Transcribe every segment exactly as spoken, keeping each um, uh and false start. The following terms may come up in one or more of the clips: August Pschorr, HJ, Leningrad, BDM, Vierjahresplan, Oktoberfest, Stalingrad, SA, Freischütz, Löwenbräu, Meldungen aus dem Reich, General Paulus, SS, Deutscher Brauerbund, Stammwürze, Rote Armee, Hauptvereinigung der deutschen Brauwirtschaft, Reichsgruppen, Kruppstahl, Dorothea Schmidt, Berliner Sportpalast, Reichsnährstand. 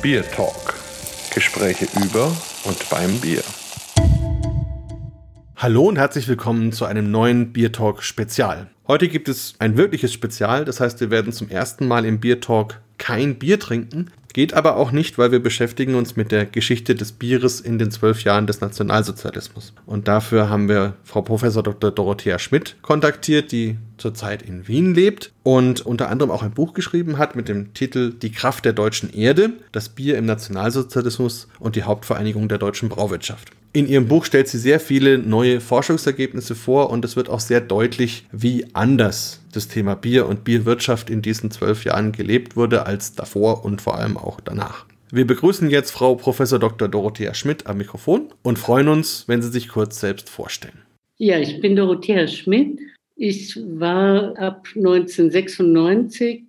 Bier Talk. Gespräche über und beim Bier. Hallo und herzlich willkommen zu einem neuen Bier Talk Spezial. Heute gibt es ein wirkliches Spezial, das heißt, wir werden zum ersten Mal im Bier Talk kein Bier trinken. Geht aber auch nicht, weil wir beschäftigen uns mit der Geschichte des Bieres in den zwölf Jahren des Nationalsozialismus. Und dafür haben wir Frau Professor Doktor Dorothea Schmidt kontaktiert, die zurzeit in Wien lebt und unter anderem auch ein Buch geschrieben hat mit dem Titel Die Kraft der deutschen Erde, das Bier im Nationalsozialismus und die Hauptvereinigung der deutschen Brauwirtschaft. In ihrem Buch stellt sie sehr viele neue Forschungsergebnisse vor und es wird auch sehr deutlich, wie anders das Thema Bier und Bierwirtschaft in diesen zwölf Jahren gelebt wurde als davor und vor allem auch danach. Wir begrüßen jetzt Frau Professor Doktor Dorothea Schmidt am Mikrofon und freuen uns, wenn Sie sich kurz selbst vorstellen. Ja, ich bin Dorothea Schmidt. Ich war ab neunzehnhundertsechsundneunzig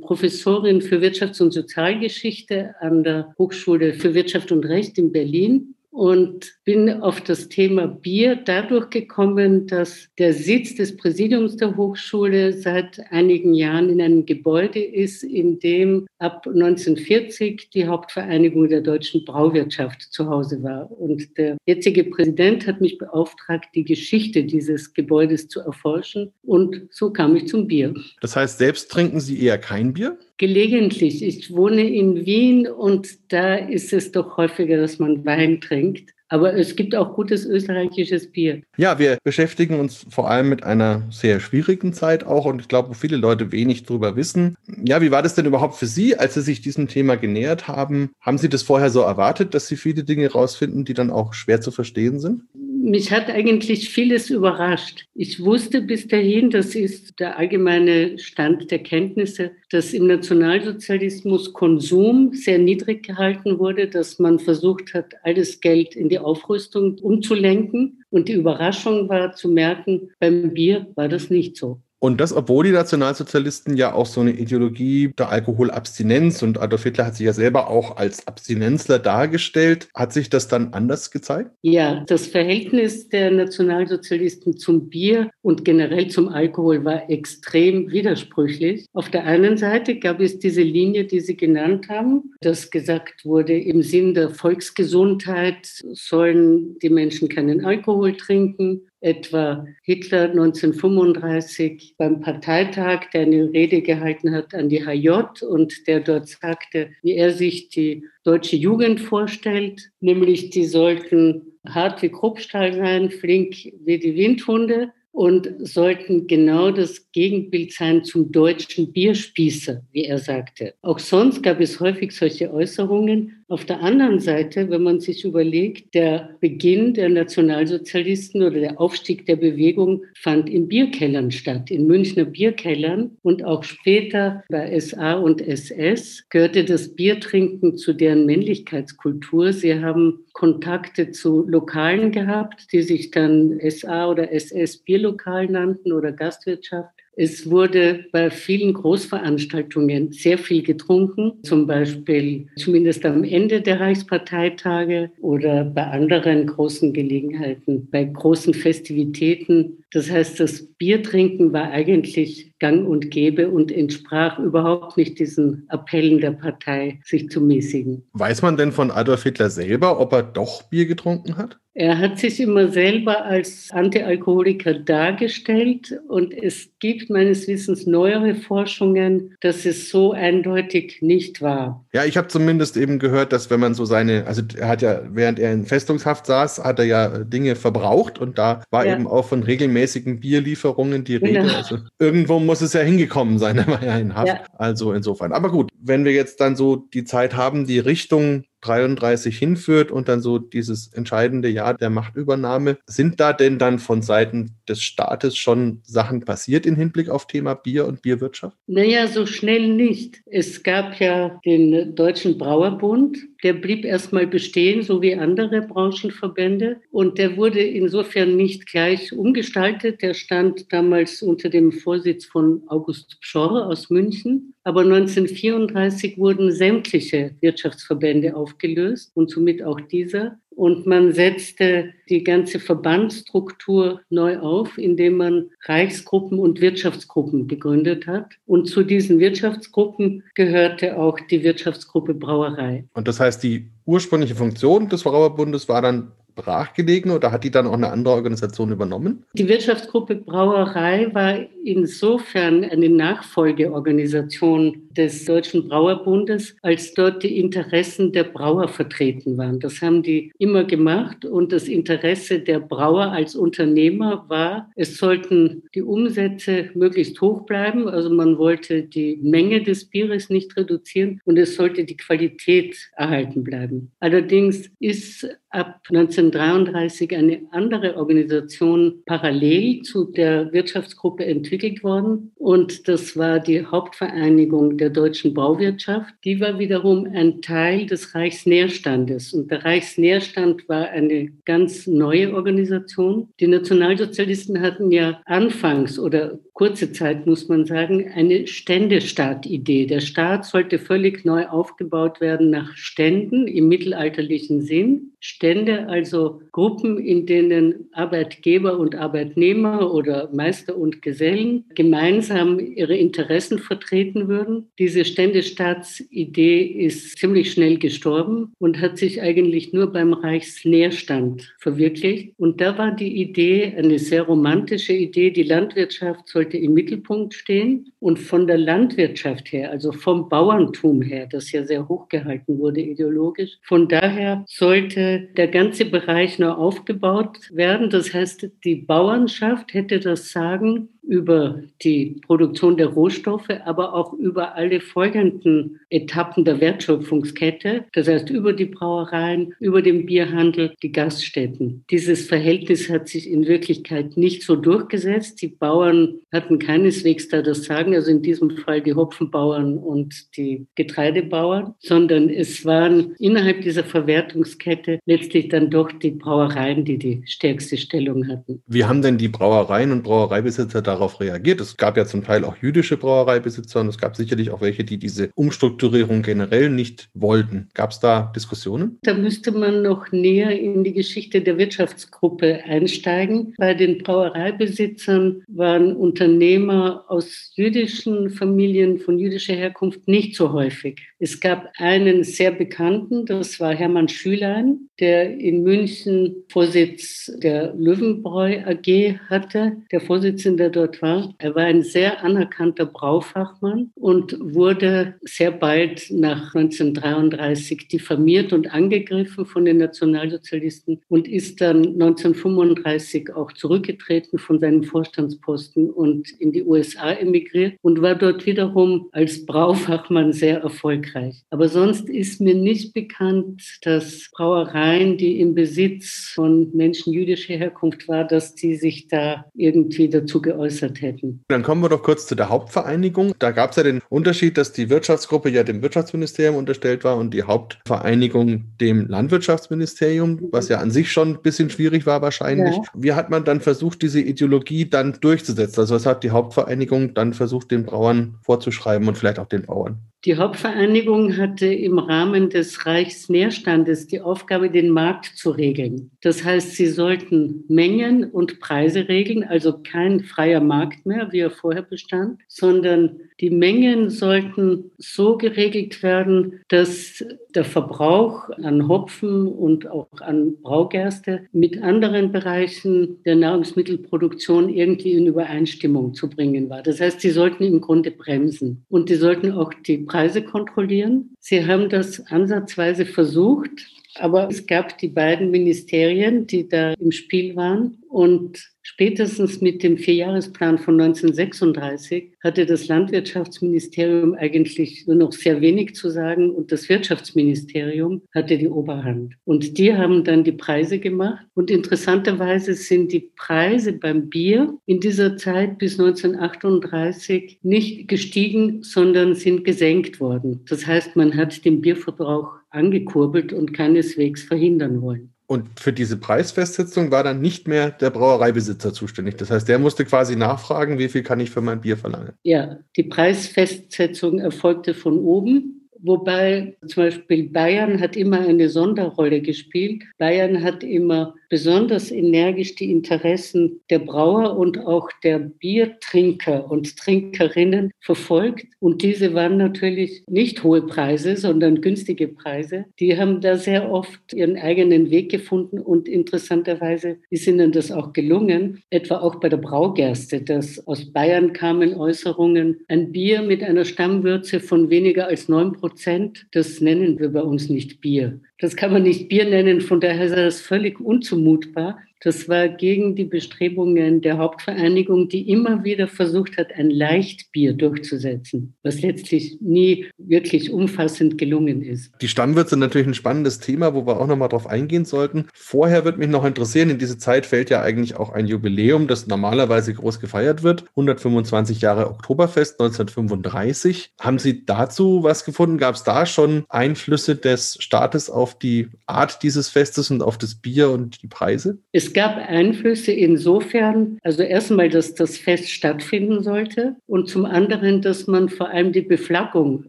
Professorin für Wirtschafts- und Sozialgeschichte an der Hochschule für Wirtschaft und Recht in Berlin. Und bin auf das Thema Bier dadurch gekommen, dass der Sitz des Präsidiums der Hochschule seit einigen Jahren in einem Gebäude ist, in dem ab neunzehnhundertvierzig die Hauptvereinigung der deutschen Brauwirtschaft zu Hause war. Und der jetzige Präsident hat mich beauftragt, die Geschichte dieses Gebäudes zu erforschen. Und so kam ich zum Bier. Das heißt, selbst trinken Sie eher kein Bier? Gelegentlich. Ich wohne in Wien und da ist es doch häufiger, dass man Wein trinkt. Aber es gibt auch gutes österreichisches Bier. Ja, wir beschäftigen uns vor allem mit einer sehr schwierigen Zeit auch und ich glaube, wo viele Leute wenig drüber wissen. Ja, wie war das denn überhaupt für Sie, als Sie sich diesem Thema genähert haben? Haben Sie das vorher so erwartet, dass Sie viele Dinge rausfinden, die dann auch schwer zu verstehen sind? Mich hat eigentlich vieles überrascht. Ich wusste bis dahin, das ist der allgemeine Stand der Kenntnisse, dass im Nationalsozialismus Konsum sehr niedrig gehalten wurde, dass man versucht hat, alles Geld in die Aufrüstung umzulenken. Und die Überraschung war zu merken, beim Bier war das nicht so. Und das, obwohl die Nationalsozialisten ja auch so eine Ideologie der Alkoholabstinenz und Adolf Hitler hat sich ja selber auch als Abstinenzler dargestellt. Hat sich das dann anders gezeigt? Ja, das Verhältnis der Nationalsozialisten zum Bier und generell zum Alkohol war extrem widersprüchlich. Auf der einen Seite gab es diese Linie, die Sie genannt haben, dass gesagt wurde, im Sinn der Volksgesundheit sollen die Menschen keinen Alkohol trinken. Etwa Hitler neunzehnhundertfünfunddreißig beim Parteitag, der eine Rede gehalten hat an die H J und der dort sagte, wie er sich die deutsche Jugend vorstellt, nämlich die sollten hart wie Kruppstahl sein, flink wie die Windhunde und sollten genau das Gegenbild sein zum deutschen Bierspießer, wie er sagte. Auch sonst gab es häufig solche Äußerungen. Auf der anderen Seite, wenn man sich überlegt, der Beginn der Nationalsozialisten oder der Aufstieg der Bewegung fand in Bierkellern statt, in Münchner Bierkellern. Und auch später bei S A und S S gehörte das Biertrinken zu deren Männlichkeitskultur. Sie haben Kontakte zu Lokalen gehabt, die sich dann S A oder S S Bierlokal nannten oder Gastwirtschaft. Es wurde bei vielen Großveranstaltungen sehr viel getrunken, zum Beispiel zumindest am Ende der Reichsparteitage oder bei anderen großen Gelegenheiten, bei großen Festivitäten. Das heißt, das Biertrinken war eigentlich gang und gäbe und entsprach überhaupt nicht diesen Appellen der Partei, sich zu mäßigen. Weiß man denn von Adolf Hitler selber, ob er doch Bier getrunken hat? Er hat sich immer selber als Antialkoholiker dargestellt und es gibt meines Wissens neuere Forschungen, dass es so eindeutig nicht war. Ja, ich habe zumindest eben gehört, dass wenn man so seine, also er hat ja, während er in Festungshaft saß, hat er ja Dinge verbraucht und da war ja eben auch von regelmäßigen Bierlieferungen die Rede. Genau. Also irgendwo muss es ja hingekommen sein, er war ja in Haft. Ja. Also insofern. Aber gut, wenn wir jetzt dann so die Zeit haben, die Richtung dreiunddreißig hinführt und dann so dieses entscheidende Jahr der Machtübernahme. Sind da denn dann von Seiten des Staates schon Sachen passiert im Hinblick auf Thema Bier und Bierwirtschaft? Naja, so schnell nicht. Es gab ja den Deutschen Brauerbund, der blieb erstmal bestehen, so wie andere Branchenverbände und der wurde insofern nicht gleich umgestaltet. Der stand damals unter dem Vorsitz von August Pschorr aus München. Aber neunzehnhundertvierunddreißig wurden sämtliche Wirtschaftsverbände aufgelöst und somit auch dieser. Und man setzte die ganze Verbandsstruktur neu auf, indem man Reichsgruppen und Wirtschaftsgruppen gegründet hat. Und zu diesen Wirtschaftsgruppen gehörte auch die Wirtschaftsgruppe Brauerei. Und das heißt, die ursprüngliche Funktion des Brauerbundes war dann brachgelegen oder hat die dann auch eine andere Organisation übernommen? Die Wirtschaftsgruppe Brauerei war insofern eine Nachfolgeorganisation des Deutschen Brauerbundes, als dort die Interessen der Brauer vertreten waren. Das haben die immer gemacht und das Interesse der Brauer als Unternehmer war, es sollten die Umsätze möglichst hoch bleiben. Also man wollte die Menge des Bieres nicht reduzieren und es sollte die Qualität erhalten bleiben. Allerdings ist ab neunzehnhundertdreiunddreißig eine andere Organisation parallel zu der Wirtschaftsgruppe entwickelt worden. Und das war die Hauptvereinigung der deutschen Brauwirtschaft. Die war wiederum ein Teil des Reichsnährstandes. Und der Reichsnährstand war eine ganz neue Organisation. Die Nationalsozialisten hatten ja anfangs oder kurze Zeit, muss man sagen, eine Ständestaat-Idee. Der Staat sollte völlig neu aufgebaut werden nach Ständen im mittelalterlichen Sinn. Stände, also Gruppen, in denen Arbeitgeber und Arbeitnehmer oder Meister und Gesellen gemeinsam ihre Interessen vertreten würden. Diese Ständestaatsidee ist ziemlich schnell gestorben und hat sich eigentlich nur beim Reichsnährstand verwirklicht. Und da war die Idee, eine sehr romantische Idee, die Landwirtschaft sollte im Mittelpunkt stehen und von der Landwirtschaft her, also vom Bauerntum her, das ja sehr hochgehalten wurde ideologisch, von daher sollte der ganze Bereich neu aufgebaut werden. Das heißt, die Bauernschaft hätte das Sagen über die Produktion der Rohstoffe, aber auch über alle folgenden Etappen der Wertschöpfungskette, das heißt über die Brauereien, über den Bierhandel, die Gaststätten. Dieses Verhältnis hat sich in Wirklichkeit nicht so durchgesetzt. Die Bauern hatten keineswegs da das Sagen, also in diesem Fall die Hopfenbauern und die Getreidebauern, sondern es waren innerhalb dieser Verwertungskette letztlich dann doch die Brauereien, die die stärkste Stellung hatten. Wie haben denn die Brauereien und Brauereibesitzer da darauf reagiert? Es gab ja zum Teil auch jüdische Brauereibesitzer und es gab sicherlich auch welche, die diese Umstrukturierung generell nicht wollten. Gab es da Diskussionen? Da müsste man noch näher in die Geschichte der Wirtschaftsgruppe einsteigen. Bei den Brauereibesitzern waren Unternehmer aus jüdischen Familien von jüdischer Herkunft nicht so häufig. Es gab einen sehr bekannten, das war Hermann Schülein, der in München Vorsitz der Löwenbräu A G hatte, der Vorsitzende dort war. Er war ein sehr anerkannter Braufachmann und wurde sehr bald nach neunzehnhundertdreiunddreißig diffamiert und angegriffen von den Nationalsozialisten und ist dann neunzehnhundertfünfunddreißig auch zurückgetreten von seinem Vorstandsposten und in die U S A emigriert und war dort wiederum als Braufachmann sehr erfolgreich. Aber sonst ist mir nicht bekannt, dass Brauereien, die im Besitz von Menschen jüdischer Herkunft waren, dass die sich da irgendwie dazu geäußert hätten. Dann kommen wir doch kurz zu der Hauptvereinigung. Da gab es ja den Unterschied, dass die Wirtschaftsgruppe ja dem Wirtschaftsministerium unterstellt war und die Hauptvereinigung dem Landwirtschaftsministerium, was ja an sich schon ein bisschen schwierig war wahrscheinlich. Ja. Wie hat man dann versucht, diese Ideologie dann durchzusetzen? Also was hat die Hauptvereinigung dann versucht, den Brauern vorzuschreiben und vielleicht auch den Bauern? Die Hauptvereinigung hatte im Rahmen des Reichsnährstandes die Aufgabe, den Markt zu regeln. Das heißt, sie sollten Mengen und Preise regeln, also kein freier Markt mehr, wie er vorher bestand, sondern die Mengen sollten so geregelt werden, dass der Verbrauch an Hopfen und auch an Braugerste mit anderen Bereichen der Nahrungsmittelproduktion irgendwie in Übereinstimmung zu bringen war. Das heißt, sie sollten im Grunde bremsen und sie sollten auch die Preise kontrollieren. Sie haben das ansatzweise versucht, aber es gab die beiden Ministerien, die da im Spiel waren. Und spätestens mit dem Vierjahresplan von neunzehnhundertsechsunddreißig hatte das Landwirtschaftsministerium eigentlich nur noch sehr wenig zu sagen und das Wirtschaftsministerium hatte die Oberhand. Und die haben dann die Preise gemacht. Und interessanterweise sind die Preise beim Bier in dieser Zeit bis neunzehnhundertachtunddreißig nicht gestiegen, sondern sind gesenkt worden. Das heißt, man hat den Bierverbrauch angekurbelt und keineswegs verhindern wollen. Und für diese Preisfestsetzung war dann nicht mehr der Brauereibesitzer zuständig. Das heißt, der musste quasi nachfragen, wie viel kann ich für mein Bier verlangen? Ja, die Preisfestsetzung erfolgte von oben. Wobei zum Beispiel Bayern hat immer eine Sonderrolle gespielt. Bayern hat immer besonders energisch die Interessen der Brauer und auch der Biertrinker und Trinkerinnen verfolgt. Und diese waren natürlich nicht hohe Preise, sondern günstige Preise. Die haben da sehr oft ihren eigenen Weg gefunden und interessanterweise ist ihnen das auch gelungen, etwa auch bei der Braugerste, dass aus Bayern kamen Äußerungen, ein Bier mit einer Stammwürze von weniger als neun Prozent, das nennen wir bei uns nicht Bier. Das kann man nicht Bier nennen, von daher ist das völlig unzumutbar. Das war gegen die Bestrebungen der Hauptvereinigung, die immer wieder versucht hat, ein Leichtbier durchzusetzen, was letztlich nie wirklich umfassend gelungen ist. Die Stammwürze sind natürlich ein spannendes Thema, wo wir auch nochmal drauf eingehen sollten. Vorher würde mich noch interessieren, in diese Zeit fällt ja eigentlich auch ein Jubiläum, das normalerweise groß gefeiert wird. hundertfünfundzwanzig Jahre Oktoberfest, neunzehnhundertfünfunddreißig. Haben Sie dazu was gefunden? Gab es da schon Einflüsse des Staates auf die Art dieses Festes und auf das Bier und die Preise? Es Es gab Einflüsse insofern, also erstmal, dass das Fest stattfinden sollte und zum anderen, dass man vor allem die Beflaggung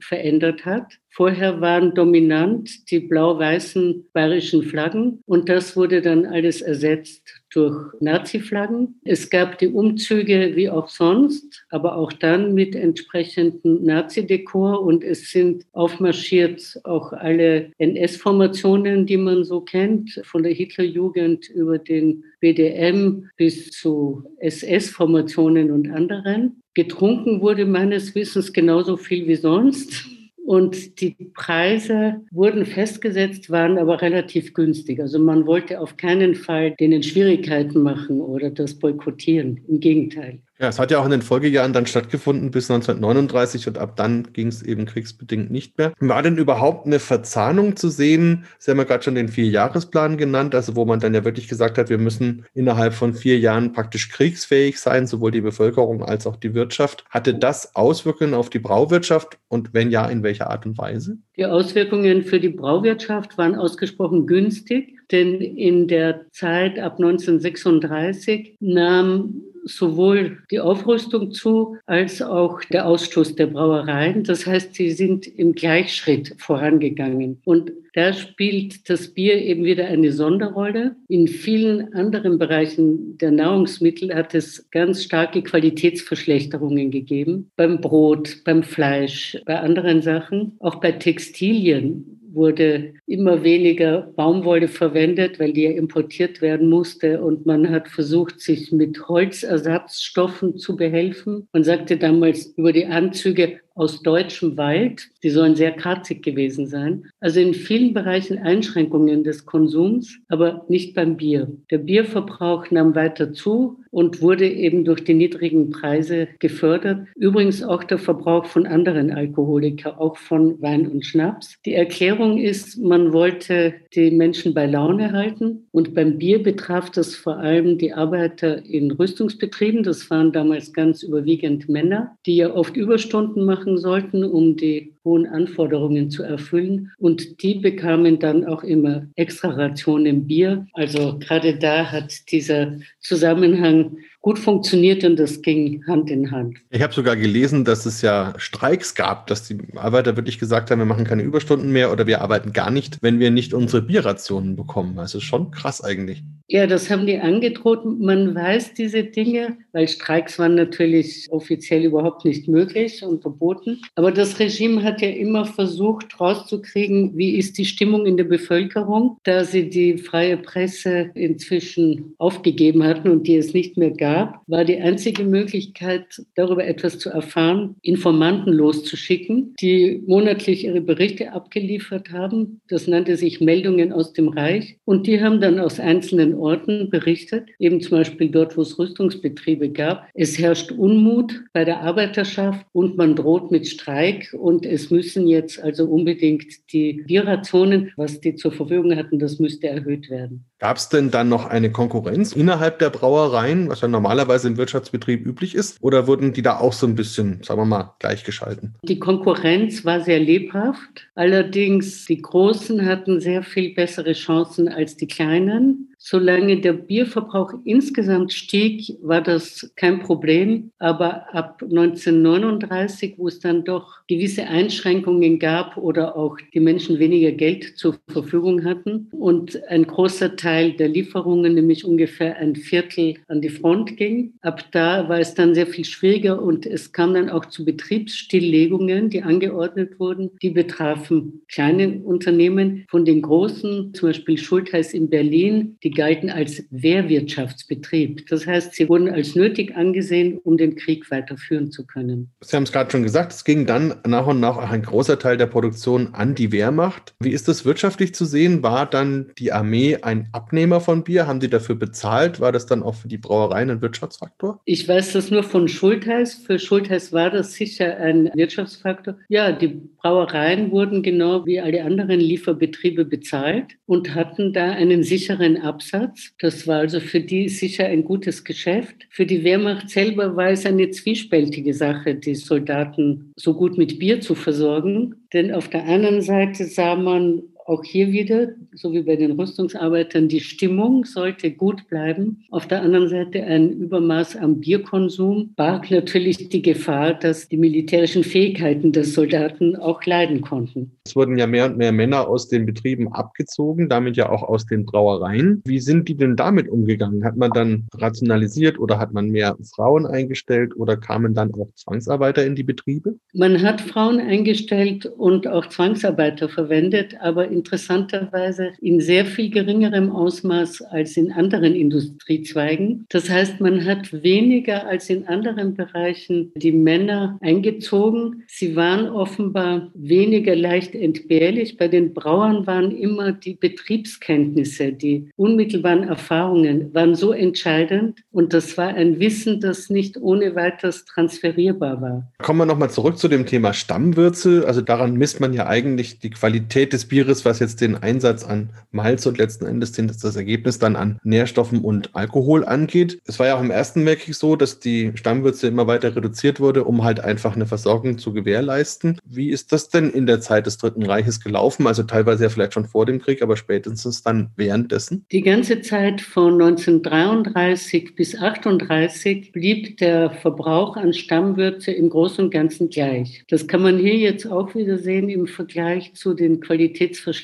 verändert hat. Vorher waren dominant die blau-weißen bayerischen Flaggen und das wurde dann alles ersetzt durch Nazi-Flaggen. Es gab die Umzüge wie auch sonst, aber auch dann mit entsprechendem Nazi-Dekor und es sind aufmarschiert auch alle N S-Formationen, die man so kennt, von der Hitlerjugend über den B D M bis zu S S-Formationen und anderen. Getrunken wurde meines Wissens genauso viel wie sonst. Und die Preise wurden festgesetzt, waren aber relativ günstig. Also man wollte auf keinen Fall denen Schwierigkeiten machen oder das boykottieren. Im Gegenteil. Ja, es hat ja auch in den Folgejahren dann stattgefunden bis neunzehnhundertneununddreißig und ab dann ging es eben kriegsbedingt nicht mehr. War denn überhaupt eine Verzahnung zu sehen? Sie haben ja gerade schon den Vierjahresplan genannt, also wo man dann ja wirklich gesagt hat, wir müssen innerhalb von vier Jahren praktisch kriegsfähig sein, sowohl die Bevölkerung als auch die Wirtschaft. Hatte das Auswirkungen auf die Brauwirtschaft und wenn ja, in welcher Art und Weise? Die Auswirkungen für die Brauwirtschaft waren ausgesprochen günstig, denn in der Zeit ab neunzehnhundertsechsunddreißig nahm sowohl die Aufrüstung zu, als auch der Ausstoß der Brauereien. Das heißt, sie sind im Gleichschritt vorangegangen. Und da spielt das Bier eben wieder eine Sonderrolle. In vielen anderen Bereichen der Nahrungsmittel hat es ganz starke Qualitätsverschlechterungen gegeben. Beim Brot, beim Fleisch, bei anderen Sachen, auch bei Textilien wurde immer weniger Baumwolle verwendet, weil die ja importiert werden musste. Und man hat versucht, sich mit Holzersatzstoffen zu behelfen. Man sagte damals über die Anzüge aus deutschem Wald, die sollen sehr kratzig gewesen sein. Also in vielen Bereichen Einschränkungen des Konsums, aber nicht beim Bier. Der Bierverbrauch nahm weiter zu und wurde eben durch die niedrigen Preise gefördert. Übrigens auch der Verbrauch von anderen Alkoholika, auch von Wein und Schnaps. Die Erklärung ist, man wollte die Menschen bei Laune halten. Und beim Bier betraf das vor allem die Arbeiter in Rüstungsbetrieben. Das waren damals ganz überwiegend Männer, die ja oft Überstunden machen sollten, um die hohen Anforderungen zu erfüllen. Und die bekamen dann auch immer extra Rationen Bier. Also gerade da hat dieser Zusammenhang gut funktioniert und das ging Hand in Hand. Ich habe sogar gelesen, dass es ja Streiks gab, dass die Arbeiter wirklich gesagt haben, wir machen keine Überstunden mehr oder wir arbeiten gar nicht, wenn wir nicht unsere Bierrationen bekommen. Das ist schon krass eigentlich. Ja, das haben die angedroht. Man weiß diese Dinge, weil Streiks waren natürlich offiziell überhaupt nicht möglich und verboten. Aber das Regime hat ja immer versucht, rauszukriegen, wie ist die Stimmung in der Bevölkerung, da sie die freie Presse inzwischen aufgegeben hatten und die es nicht mehr gab, war die einzige Möglichkeit, darüber etwas zu erfahren, Informanten loszuschicken, die monatlich ihre Berichte abgeliefert haben. Das nannte sich Meldungen aus dem Reich. Und die haben dann aus einzelnen Orten berichtet, eben zum Beispiel dort, wo es Rüstungsbetriebe gab. Es herrscht Unmut bei der Arbeiterschaft und man droht mit Streik und es müssen jetzt also unbedingt die Bierrationen, was die zur Verfügung hatten, das müsste erhöht werden. Gab es denn dann noch eine Konkurrenz innerhalb der Brauereien, was ja normalerweise im Wirtschaftsbetrieb üblich ist? Oder wurden die da auch so ein bisschen, sagen wir mal, gleichgeschalten? Die Konkurrenz war sehr lebhaft. Allerdings, die Großen hatten sehr viel bessere Chancen als die Kleinen. Solange der Bierverbrauch insgesamt stieg, war das kein Problem. Aber ab neunzehnhundertneununddreißig, wo es dann doch gewisse Einschränkungen gab oder auch die Menschen weniger Geld zur Verfügung hatten und ein großer Teil der Lieferungen, nämlich ungefähr ein Viertel, an die Front ging, ab da war es dann sehr viel schwieriger und es kam dann auch zu Betriebsstilllegungen, die angeordnet wurden. Die betrafen kleine Unternehmen von den großen, zum Beispiel Schultheiß in Berlin, die galten als Wehrwirtschaftsbetrieb. Das heißt, sie wurden als nötig angesehen, um den Krieg weiterführen zu können. Sie haben es gerade schon gesagt, es ging dann nach und nach auch ein großer Teil der Produktion an die Wehrmacht. Wie ist das wirtschaftlich zu sehen? War dann die Armee ein Abnehmer von Bier? Haben die dafür bezahlt? War das dann auch für die Brauereien ein Wirtschaftsfaktor? Ich weiß das nur von Schultheiß. Für Schultheiß war das sicher ein Wirtschaftsfaktor. Ja, die Brauereien wurden genau wie alle anderen Lieferbetriebe bezahlt und hatten da einen sicheren Absatz. Das war also für die sicher ein gutes Geschäft. Für die Wehrmacht selber war es eine zwiespältige Sache, die Soldaten so gut mit Bier zu versorgen. Denn auf der einen Seite sah man auch hier wieder, so wie bei den Rüstungsarbeitern, die Stimmung sollte gut bleiben. Auf der anderen Seite ein Übermaß am Bierkonsum barg natürlich die Gefahr, dass die militärischen Fähigkeiten der Soldaten auch leiden konnten. Es wurden ja mehr und mehr Männer aus den Betrieben abgezogen, damit ja auch aus den Brauereien. Wie sind die denn damit umgegangen? Hat man dann rationalisiert oder hat man mehr Frauen eingestellt oder kamen dann auch Zwangsarbeiter in die Betriebe? Man hat Frauen eingestellt und auch Zwangsarbeiter verwendet, aber in interessanterweise in sehr viel geringerem Ausmaß als in anderen Industriezweigen. Das heißt, man hat weniger als in anderen Bereichen die Männer eingezogen. Sie waren offenbar weniger leicht entbehrlich. Bei den Brauern waren immer die Betriebskenntnisse, die unmittelbaren Erfahrungen, waren so entscheidend. Und das war ein Wissen, das nicht ohne weiteres transferierbar war. Kommen wir nochmal zurück zu dem Thema Stammwürze. Also daran misst man ja eigentlich die Qualität des Bieres, was jetzt den Einsatz an Malz und letzten Endes das Ergebnis dann an Nährstoffen und Alkohol angeht. Es war ja auch im Ersten Weltkrieg so, dass die Stammwürze immer weiter reduziert wurde, um halt einfach eine Versorgung zu gewährleisten. Wie ist das denn in der Zeit des Dritten Reiches gelaufen? Also teilweise ja vielleicht schon vor dem Krieg, aber spätestens dann währenddessen? Die ganze Zeit von neunzehnhundertdreiunddreißig bis neunzehnhundertachtunddreißig blieb der Verbrauch an Stammwürze im Großen und Ganzen gleich. Das kann man hier jetzt auch wieder sehen im Vergleich zu den Qualitätsverschlechterungen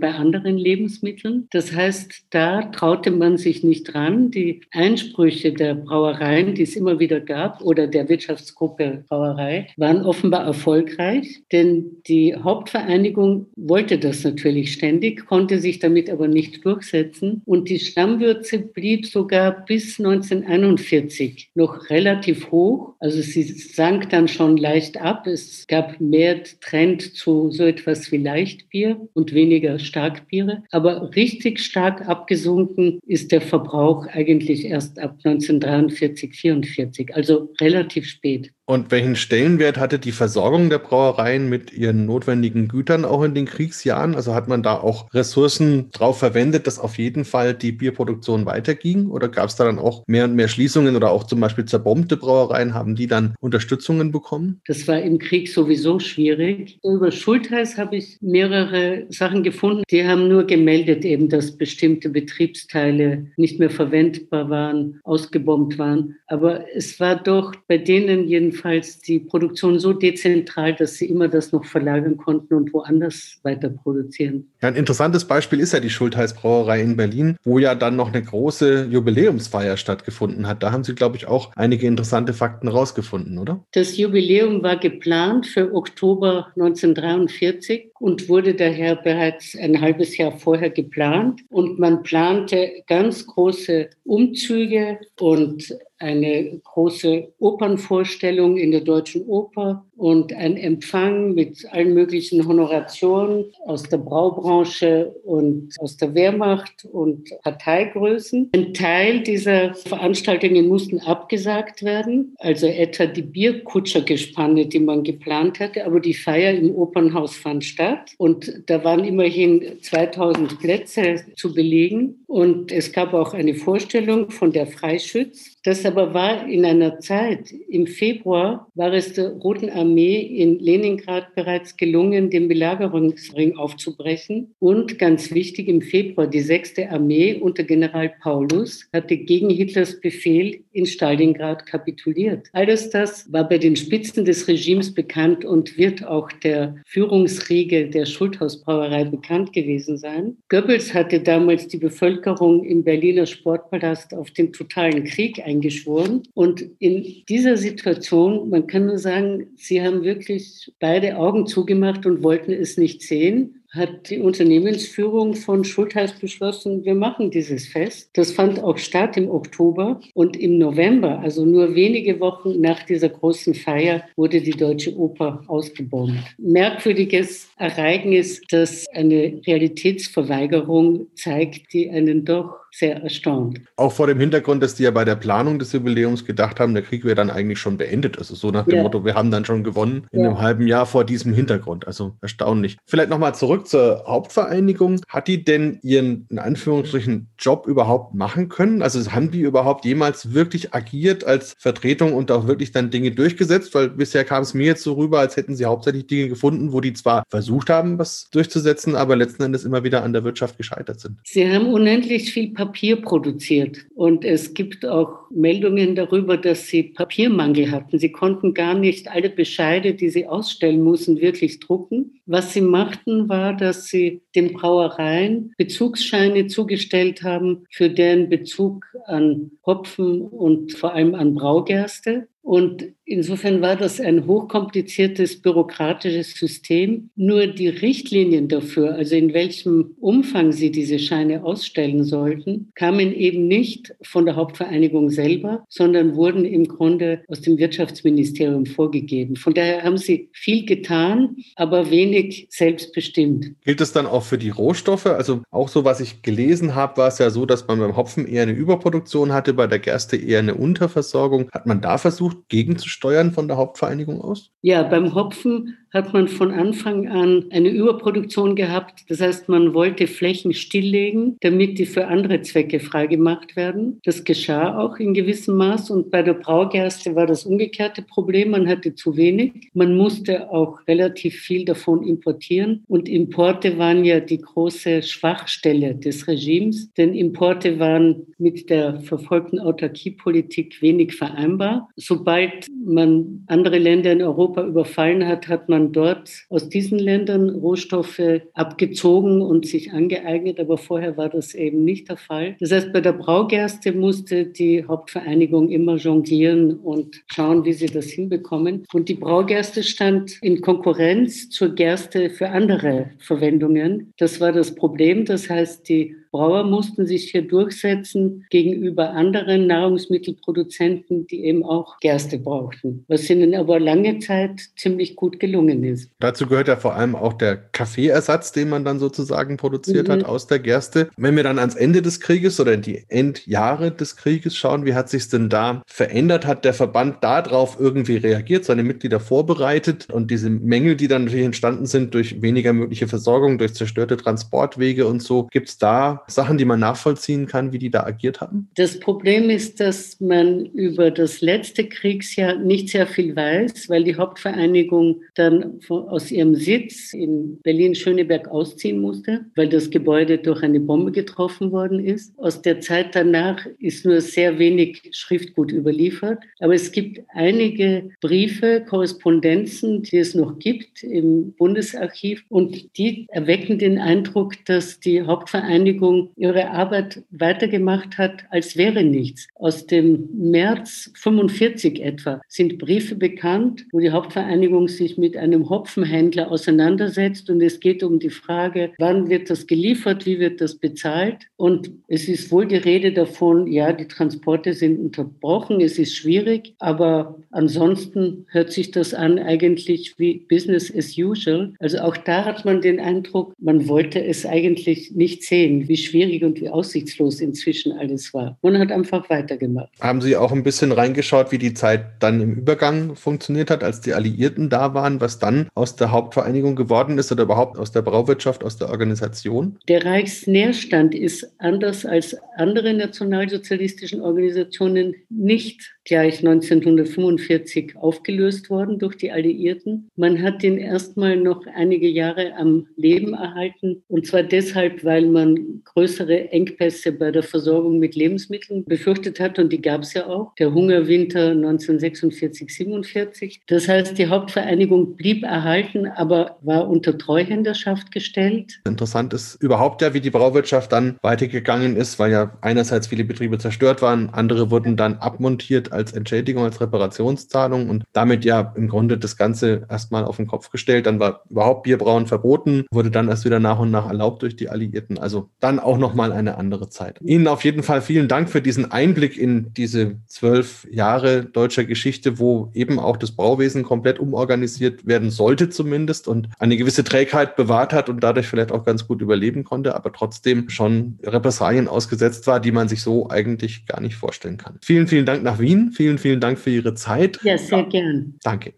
bei anderen Lebensmitteln. Das heißt, da traute man sich nicht dran. Die Einsprüche der Brauereien, die es immer wieder gab, oder der Wirtschaftsgruppe Brauerei, waren offenbar erfolgreich, denn die Hauptvereinigung wollte das natürlich ständig, konnte sich damit aber nicht durchsetzen und die Stammwürze blieb sogar bis neunzehnhunderteinundvierzig noch relativ hoch. Also sie sank dann schon leicht ab. Es gab mehr Trend zu so etwas wie Leichtbier und weniger Starkbiere, aber richtig stark abgesunken ist der Verbrauch eigentlich erst ab neunzehnhundertdreiundvierzig, vierundvierzig, also relativ spät. Und welchen Stellenwert hatte die Versorgung der Brauereien mit ihren notwendigen Gütern auch in den Kriegsjahren? Also hat man da auch Ressourcen drauf verwendet, dass auf jeden Fall die Bierproduktion weiterging? Oder gab es da dann auch mehr und mehr Schließungen oder auch zum Beispiel zerbombte Brauereien? Haben die dann Unterstützungen bekommen? Das war im Krieg sowieso schwierig. Über Schultheiß habe ich mehrere Sachen gefunden. Die haben nur gemeldet eben, dass bestimmte Betriebsteile nicht mehr verwendbar waren, ausgebombt waren. Aber es war doch bei denen jedenfalls Jedenfalls die Produktion so dezentral, dass sie immer das noch verlagern konnten und woanders weiter produzieren. Ja, ein interessantes Beispiel ist ja die Schultheiß Brauerei in Berlin, wo ja dann noch eine große Jubiläumsfeier stattgefunden hat. Da haben Sie, glaube ich, auch einige interessante Fakten rausgefunden, oder? Das Jubiläum war geplant für Oktober neunzehnhundertdreiundvierzig und wurde daher bereits ein halbes Jahr vorher geplant. Und man plante ganz große Umzüge und eine große Opernvorstellung in der Deutschen Oper und ein Empfang mit allen möglichen Honorationen aus der Braubranche und aus der Wehrmacht und Parteigrößen. Ein Teil dieser Veranstaltungen mussten abgesagt werden, also etwa die Bierkutschergespanne, die man geplant hatte, aber die Feier im Opernhaus fand statt und da waren immerhin zweitausend Plätze zu belegen und es gab auch eine Vorstellung von der Freischütz. Das aber war in einer Zeit, im Februar war es der Roten Armee Armee in Leningrad bereits gelungen, den Belagerungsring aufzubrechen. Und ganz wichtig, im Februar die sechste Armee unter General Paulus hatte gegen Hitlers Befehl in Stalingrad kapituliert. Alles das war bei den Spitzen des Regimes bekannt und wird auch der Führungsriege der Schultheiß-Brauerei bekannt gewesen sein. Goebbels hatte damals die Bevölkerung im Berliner Sportpalast auf den totalen Krieg eingeschworen. Und in dieser Situation, man kann nur sagen, sie haben wirklich beide Augen zugemacht und wollten es nicht sehen, hat die Unternehmensführung von Schultheiß beschlossen, wir machen dieses Fest. Das fand auch statt im Oktober und im November, also nur wenige Wochen nach dieser großen Feier, wurde die Deutsche Oper ausgebombt. Merkwürdiges Ereignis, das eine Realitätsverweigerung zeigt, die einen doch sehr erstaunt. Auch vor dem Hintergrund, dass die ja bei der Planung des Jubiläums gedacht haben, der Krieg wäre dann eigentlich schon beendet. Also so nach dem ja. Motto, wir haben dann schon gewonnen in ja. einem halben Jahr vor diesem Hintergrund. Also erstaunlich. Vielleicht nochmal zurück zur Hauptvereinigung. Hat die denn ihren, in Anführungsstrichen, Job überhaupt machen können? Also haben die überhaupt jemals wirklich agiert als Vertretung und auch wirklich dann Dinge durchgesetzt? Weil bisher kam es mir jetzt so rüber, als hätten sie hauptsächlich Dinge gefunden, wo die zwar versucht haben, was durchzusetzen, aber letzten Endes immer wieder an der Wirtschaft gescheitert sind. Sie haben unendlich viel Papier Papier produziert. Und es gibt auch Meldungen darüber, dass sie Papiermangel hatten. Sie konnten gar nicht alle Bescheide, die sie ausstellen mussten, wirklich drucken. Was sie machten, war, dass sie den Brauereien Bezugsscheine zugestellt haben für deren Bezug an Hopfen und vor allem an Braugerste. Und insofern war das ein hochkompliziertes bürokratisches System. Nur die Richtlinien dafür, also in welchem Umfang sie diese Scheine ausstellen sollten, kamen eben nicht von der Hauptvereinigung selber, sondern wurden im Grunde aus dem Wirtschaftsministerium vorgegeben. Von daher haben sie viel getan, aber wenig selbstbestimmt. Gilt es dann auch für die Rohstoffe? Also auch so, was ich gelesen habe, war es ja so, dass man beim Hopfen eher eine Überproduktion hatte, bei der Gerste eher eine Unterversorgung. Hat man da versucht, gegenzusteuern von der Hauptvereinigung aus? Ja, beim Hopfen hat man von Anfang an eine Überproduktion gehabt. Das heißt, man wollte Flächen stilllegen, damit die für andere Zwecke freigemacht werden. Das geschah auch in gewissem Maß. Und bei der Braugerste war das umgekehrte Problem. Man hatte zu wenig. Man musste auch relativ viel davon importieren. Und Importe waren ja die große Schwachstelle des Regimes. Denn Importe waren mit der verfolgten Autarkiepolitik wenig vereinbar. Sobald man andere Länder in Europa überfallen hat, hat man dort aus diesen Ländern Rohstoffe abgezogen und sich angeeignet, aber vorher war das eben nicht der Fall. Das heißt, bei der Braugerste musste die Hauptvereinigung immer jonglieren und schauen, wie sie das hinbekommen. Und die Braugerste stand in Konkurrenz zur Gerste für andere Verwendungen. Das war das Problem. Das heißt, die Brauer mussten sich hier durchsetzen gegenüber anderen Nahrungsmittelproduzenten, die eben auch Gerste brauchten, was ihnen aber lange Zeit ziemlich gut gelungen ist. Dazu gehört ja vor allem auch der Kaffeeersatz, den man dann sozusagen produziert mhm. hat aus der Gerste. Wenn wir dann ans Ende des Krieges oder in die Endjahre des Krieges schauen, wie hat es sich denn da verändert? Hat der Verband darauf irgendwie reagiert, seine Mitglieder vorbereitet und diese Mängel, die dann natürlich entstanden sind durch weniger mögliche Versorgung, durch zerstörte Transportwege und so, gibt es da Sachen, die man nachvollziehen kann, wie die da agiert haben? Das Problem ist, dass man über das letzte Kriegsjahr nicht sehr viel weiß, weil die Hauptvereinigung dann aus ihrem Sitz in Berlin-Schöneberg ausziehen musste, weil das Gebäude durch eine Bombe getroffen worden ist. Aus der Zeit danach ist nur sehr wenig Schriftgut überliefert. Aber es gibt einige Briefe, Korrespondenzen, die es noch gibt im Bundesarchiv. Und die erwecken den Eindruck, dass die Hauptvereinigung ihre Arbeit weitergemacht hat, als wäre nichts. Aus dem März fünfundvierzig etwa sind Briefe bekannt, wo die Hauptvereinigung sich mit einem Hopfenhändler auseinandersetzt und es geht um die Frage, wann wird das geliefert, wie wird das bezahlt? Und es ist wohl die Rede davon, ja, die Transporte sind unterbrochen, es ist schwierig, aber ansonsten hört sich das an eigentlich wie Business as usual. Also auch da hat man den Eindruck, man wollte es eigentlich nicht sehen, wie schwierig und wie aussichtslos inzwischen alles war. Man hat einfach weitergemacht. Haben Sie auch ein bisschen reingeschaut, wie die Zeit dann im Übergang funktioniert hat, als die Alliierten da waren, was was dann aus der Hauptvereinigung geworden ist oder überhaupt aus der Brauwirtschaft, aus der Organisation? Der Reichsnährstand ist anders als andere nationalsozialistischen Organisationen nicht gleich neunzehnhundertfünfundvierzig aufgelöst worden durch die Alliierten. Man hat ihn erstmal noch einige Jahre am Leben erhalten, und zwar deshalb, weil man größere Engpässe bei der Versorgung mit Lebensmitteln befürchtet hat, und die gab es ja auch. Der Hungerwinter neunzehnhundertsechsundvierzig, siebenundvierzig. Das heißt, die Hauptvereinigung blieb erhalten, aber war unter Treuhänderschaft gestellt. Interessant ist überhaupt ja, wie die Brauwirtschaft dann weitergegangen ist, weil ja einerseits viele Betriebe zerstört waren, andere wurden dann abmontiert als Entschädigung, als Reparationszahlung und damit ja im Grunde das Ganze erstmal auf den Kopf gestellt. Dann war überhaupt Bierbrauen verboten, wurde dann erst wieder nach und nach erlaubt durch die Alliierten. Also dann auch nochmal eine andere Zeit. Ihnen auf jeden Fall vielen Dank für diesen Einblick in diese zwölf Jahre deutscher Geschichte, wo eben auch das Brauwesen komplett umorganisiert werden sollte zumindest und eine gewisse Trägheit bewahrt hat und dadurch vielleicht auch ganz gut überleben konnte, aber trotzdem schon Repressalien ausgesetzt war, die man sich so eigentlich gar nicht vorstellen kann. Vielen, vielen Dank nach Wien. Vielen, vielen Dank für Ihre Zeit. Ja, sehr gern. Danke.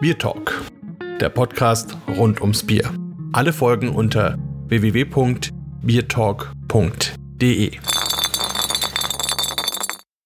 Bier Talk, der Podcast rund ums Bier. Alle Folgen unter w w w punkt biertalk punkt de.